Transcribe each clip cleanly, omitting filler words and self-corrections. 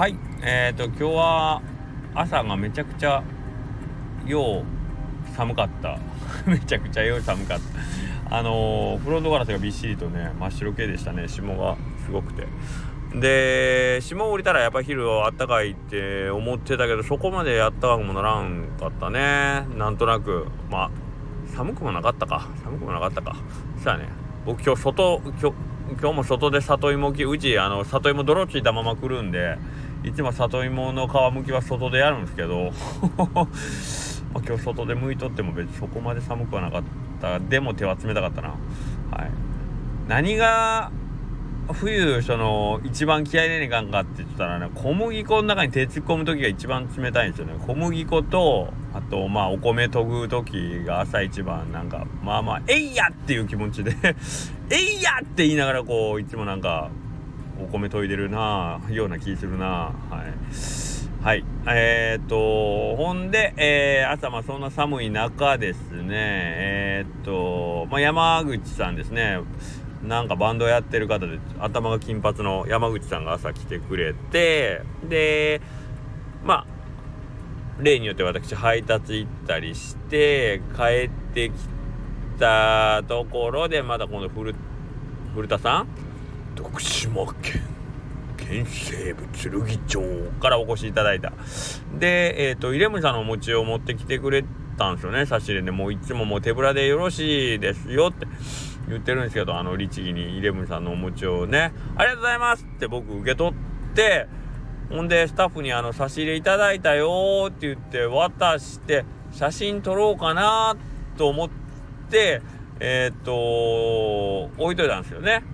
はい、今日は朝がめちゃくちゃ寒かっためちゃくちゃ寒かったフロントガラスがびっしりとね真っ白系でしたね。霜がすごくて、で霜を降りたらやっぱり昼はあったかいって思ってたけど、そこまであったかくもならんかったね。なんとなくまあ寒くもなかったかそうやね。僕今日も外で里芋うち里芋泥ついたまま来るんで、いつも里芋の皮むきは外でやるんですけどまあ今日外で剥いとっても別にそこまで寒くはなかった。でも手は冷たかったな、はい、何が冬一番気合い入れなきゃいけんかって言ったらね、小麦粉の中に手突っ込む時が一番冷たいんですよね。小麦粉とあとまあお米研ぐ時が朝一番なんかえいやっていう気持ちでえいやって言いながらこういつもなんかお米研いでるなような気するな。はいほんで、朝そんな寒い中ですね、山口さんですね、なんかバンドやってる方で頭が金髪の山口さんが朝来てくれて、で例によって私配達行ったりして帰ってきたところで、まだ今度古田さん徳島県県西部鶴木町からお越しいただいた。でイレムさんのお餅を持ってきてくれたんですよね、差し入れで。もういつももう手ぶらでよろしいですよって言ってるんですけど、律儀にイレブンさんのお餅をね、ありがとうございますって僕受け取って、ほんでスタッフに差し入れいただいたよって言って渡して、写真撮ろうかなと思って置いといたんですよね。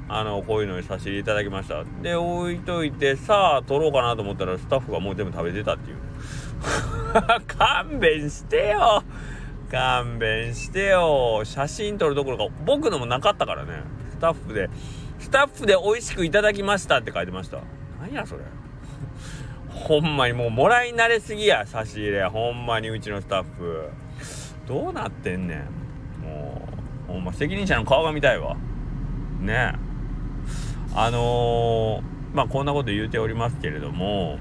こういうのに差し入れいただきましたで置いといて、さあ撮ろうかなと思ったらスタッフがもう全部食べてたっていう勘弁してよ。写真撮るどころか僕のもなかったからね。スタッフで美味しくいただきましたって書いてました。何やそれほんまにもうもらい慣れすぎや、差し入れ。ほんまにうちのスタッフどうなってんねん。もうほんま責任者の顔が見たいわねえ。こんなこと言うておりますけれども、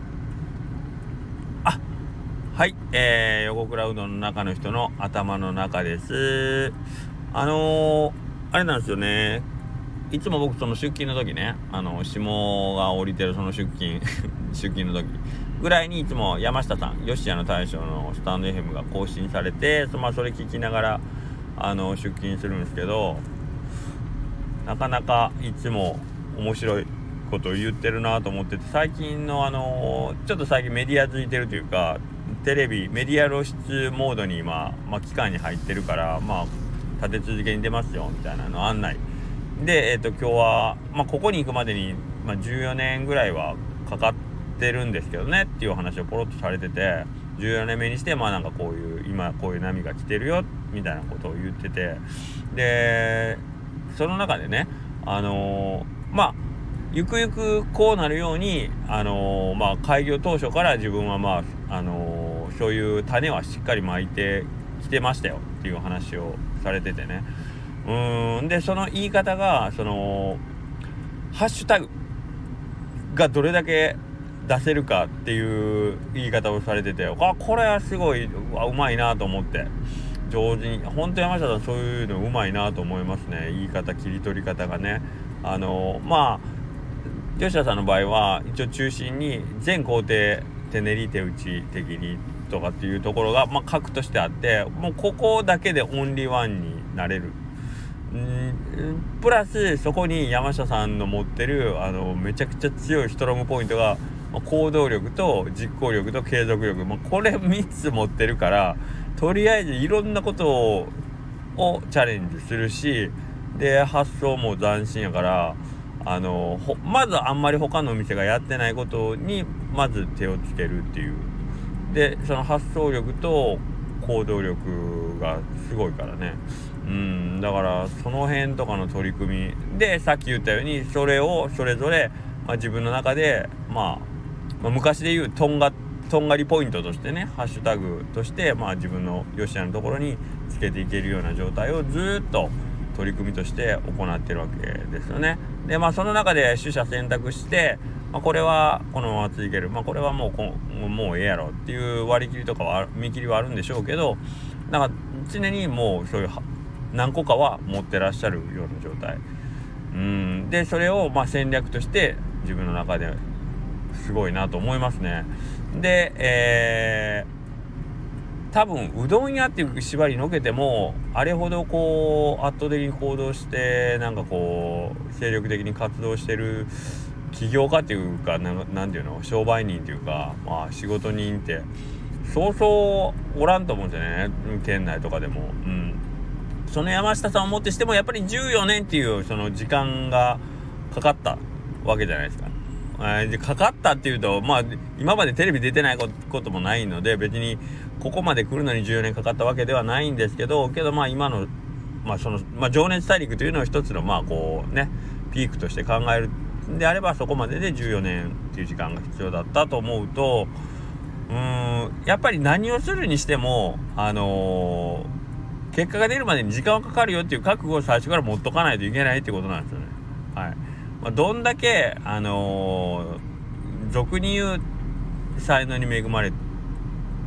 はい、横倉うどんの中の人の頭の中です。あれなんですよね。いつも僕出勤の時ね、霜が降りてる出勤の時ぐらいにいつも山下さん、吉谷の大将のスタンド FM が更新されて、それ聞きながら出勤するんですけど、なかなかいつも面白いことを言ってるなと思ってて、最近の最近メディアついてるというか、テレビメディア露出モードに今、期間に入ってるから立て続けに出ますよみたいなの案内で、今日は、ここに行くまでに、14年ぐらいはかかってるんですけどねっていう話をポロッとされてて、14年目にしてなんかこういう今こういう波が来てるよみたいなことを言ってて、でその中でねゆくゆくこうなるように開業当初から自分はそういう種はしっかりまいてきてましたよっていう話をされててね。でその言い方がハッシュタグがどれだけ出せるかっていう言い方をされてて、これはすごい うまいなと思って、上手に本当に山下さんそういうのうまいなと思いますね。言い方切り取り方がね。吉田さんの場合は一応中心に全工程手練り手打ち手切りとかっていうところが核としてあって、もうここだけでオンリーワンになれるプラスそこに山下さんの持ってるめちゃくちゃ強いストロングポイントが行動力と実行力と継続力、これ3つ持ってるから、とりあえずいろんなことをチャレンジするし、で発想も斬新やからまずあんまり他のお店がやってないことにまず手をつけるっていう、でその発想力と行動力がすごいからね。だからその辺とかの取り組みで、さっき言ったようにそれをそれぞれ、自分の中で、昔で言うとんがりポイントとしてね、ハッシュタグとして、自分の吉田のところにつけていけるような状態をずっと取り組みとして行ってるわけですよね。でその中で取捨選択して、これはこのまま続ける、これはもうええやろっていう割り切りとかは見切りはあるんでしょうけど、なんか常にもうそういう何個かは持ってらっしゃるような状態、でそれを戦略として自分の中ですごいなと思いますね。で、多分うどん屋っていう縛りのけてもあれほどこう圧倒的に行動してなんかこう精力的に活動してる起業家っていうかなんていうの、商売人っていうか、仕事人ってそうそうおらんと思うんですよね、県内とかでも、その山下さんをもってしてもやっぱり14年っていうその時間がかかったわけじゃないですか。でかかったっていうと、今までテレビ出てないこともないので別にここまで来るのに14年かかったわけではないんですけど、今の、情熱大陸というのを一つのピークとして考えるであればそこまでで14年っていう時間が必要だったと思うと、やっぱり何をするにしても結果が出るまでに時間はかかるよっていう覚悟を最初から持っとかないといけないってことなんですよね。どんだけ俗に言う才能に恵まれ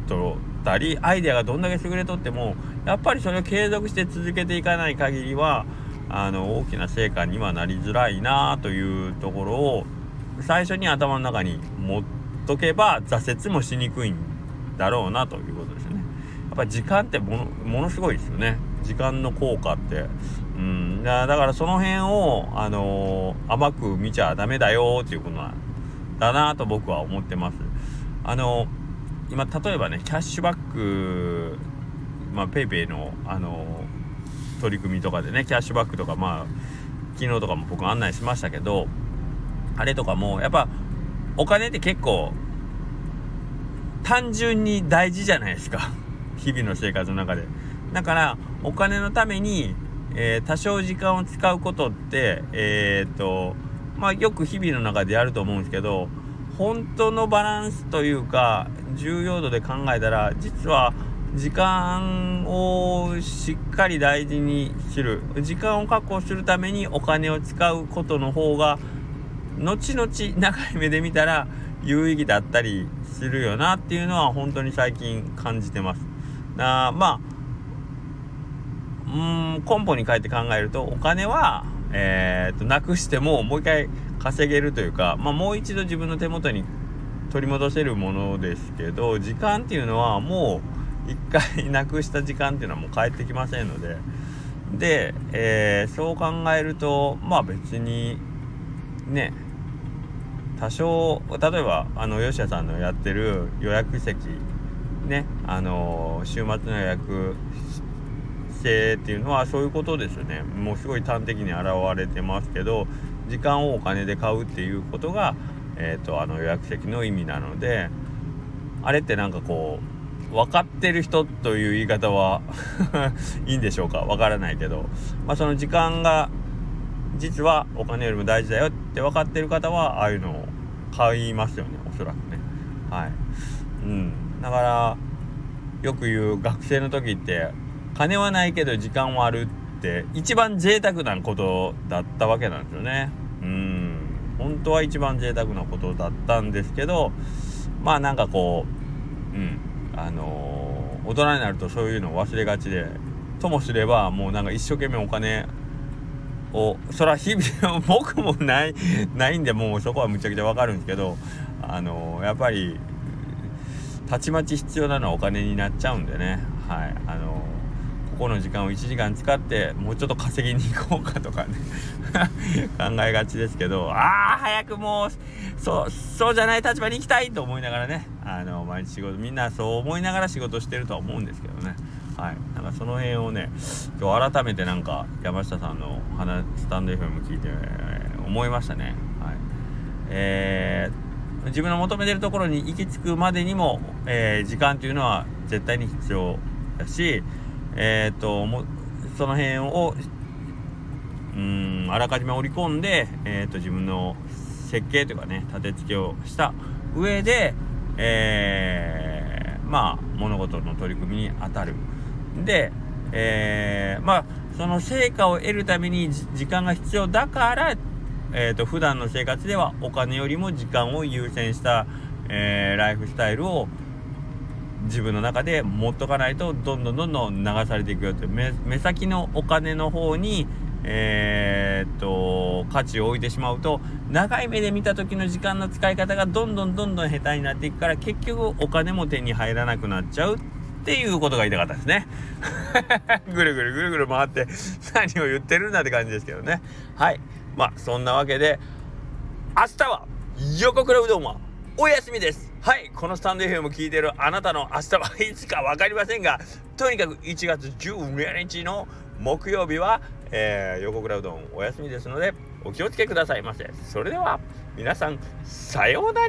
とったりアイデアがどんだけ優れとってもやっぱりそれを継続して続けていかない限りは大きな成果にはなりづらいなというところを最初に頭の中に持っとけば挫折もしにくいんだろうなということですよね。やっぱり時間ってものすごいですよね。時間の効果って、だからその辺を、甘く見ちゃダメだよっていうことなんだなと僕は思ってます。今例えばねキャッシュバック、PayPay の取り組みとかでねキャッシュバックとか昨日とかも僕案内しましたけど、あれとかもやっぱお金って結構単純に大事じゃないですか日々の生活の中で。だからお金のために、多少時間を使うことってよく日々の中でやると思うんですけど、本当のバランスというか重要度で考えたら実は時間をしっかり大事にする、時間を確保するためにお金を使うことの方が後々長い目で見たら有意義だったりするよなっていうのは本当に最近感じてます。根本に帰って考えるとお金は、なくしてももう一回稼げるというか、もう一度自分の手元に取り戻せるものですけど、時間っていうのはもう一回なくした時間っていうのはもう帰ってきませんので、そう考えると別にね多少例えば吉谷さんのやってる予約席ね週末の予約制っていうのはそういうことですよね。もうすごい端的に現れてますけど、時間をお金で買うっていうことが、予約席の意味なので、あれってなんかこう分かってる人という言い方はいいんでしょうか、分からないけど、その時間が実はお金よりも大事だよって分かってる方はああいうのを買いますよね、おそらくね。だからよく言う学生の時って金はないけど時間はあるって一番贅沢なことだったわけなんですよね。本当は一番贅沢なことだったんですけど、なんかこう大人になるとそういうのを忘れがちで、ともすればもうなんか一生懸命お金をそら日々僕もないんでもうそこはむちゃくちゃわかるんですけど、やっぱりたちまち必要なのはお金になっちゃうんでね、ここの時間を1時間使ってもうちょっと稼ぎに行こうかとかね考えがちですけど、早くもうそうじゃない立場に行きたいと思いながらね、毎日仕事みんなそう思いながら仕事してるとは思うんですけどね、なんかその辺をね今日改めてなんか山下さんのスタンド FM 聞いて思いましたね。自分の求めてるところに行き着くまでにも、時間というのは絶対に必要だし、その辺をあらかじめ織り込んで、自分の設計というかね立て付けをした上で、物事の取り組みに当たる。で、その成果を得るために時間が必要だから普段の生活ではお金よりも時間を優先した、ライフスタイルを自分の中で持っとかないとどんどん流されていくよって、目先のお金の方に、価値を置いてしまうと、長い目で見た時の時間の使い方がどんどん下手になっていくから、結局お金も手に入らなくなっちゃうっていうことが言いたかったですね。ぐるぐる回って何を言ってるんだって感じですけどね。はい。まあそんなわけで、明日は横倉うどんはお休みです。はい。このスタンド FM を聞いているあなたの明日はいつか分かりませんが、とにかく1月12日の木曜日は、横倉うどんお休みですのでお気をつけくださいませ。それでは皆さん、さようなら。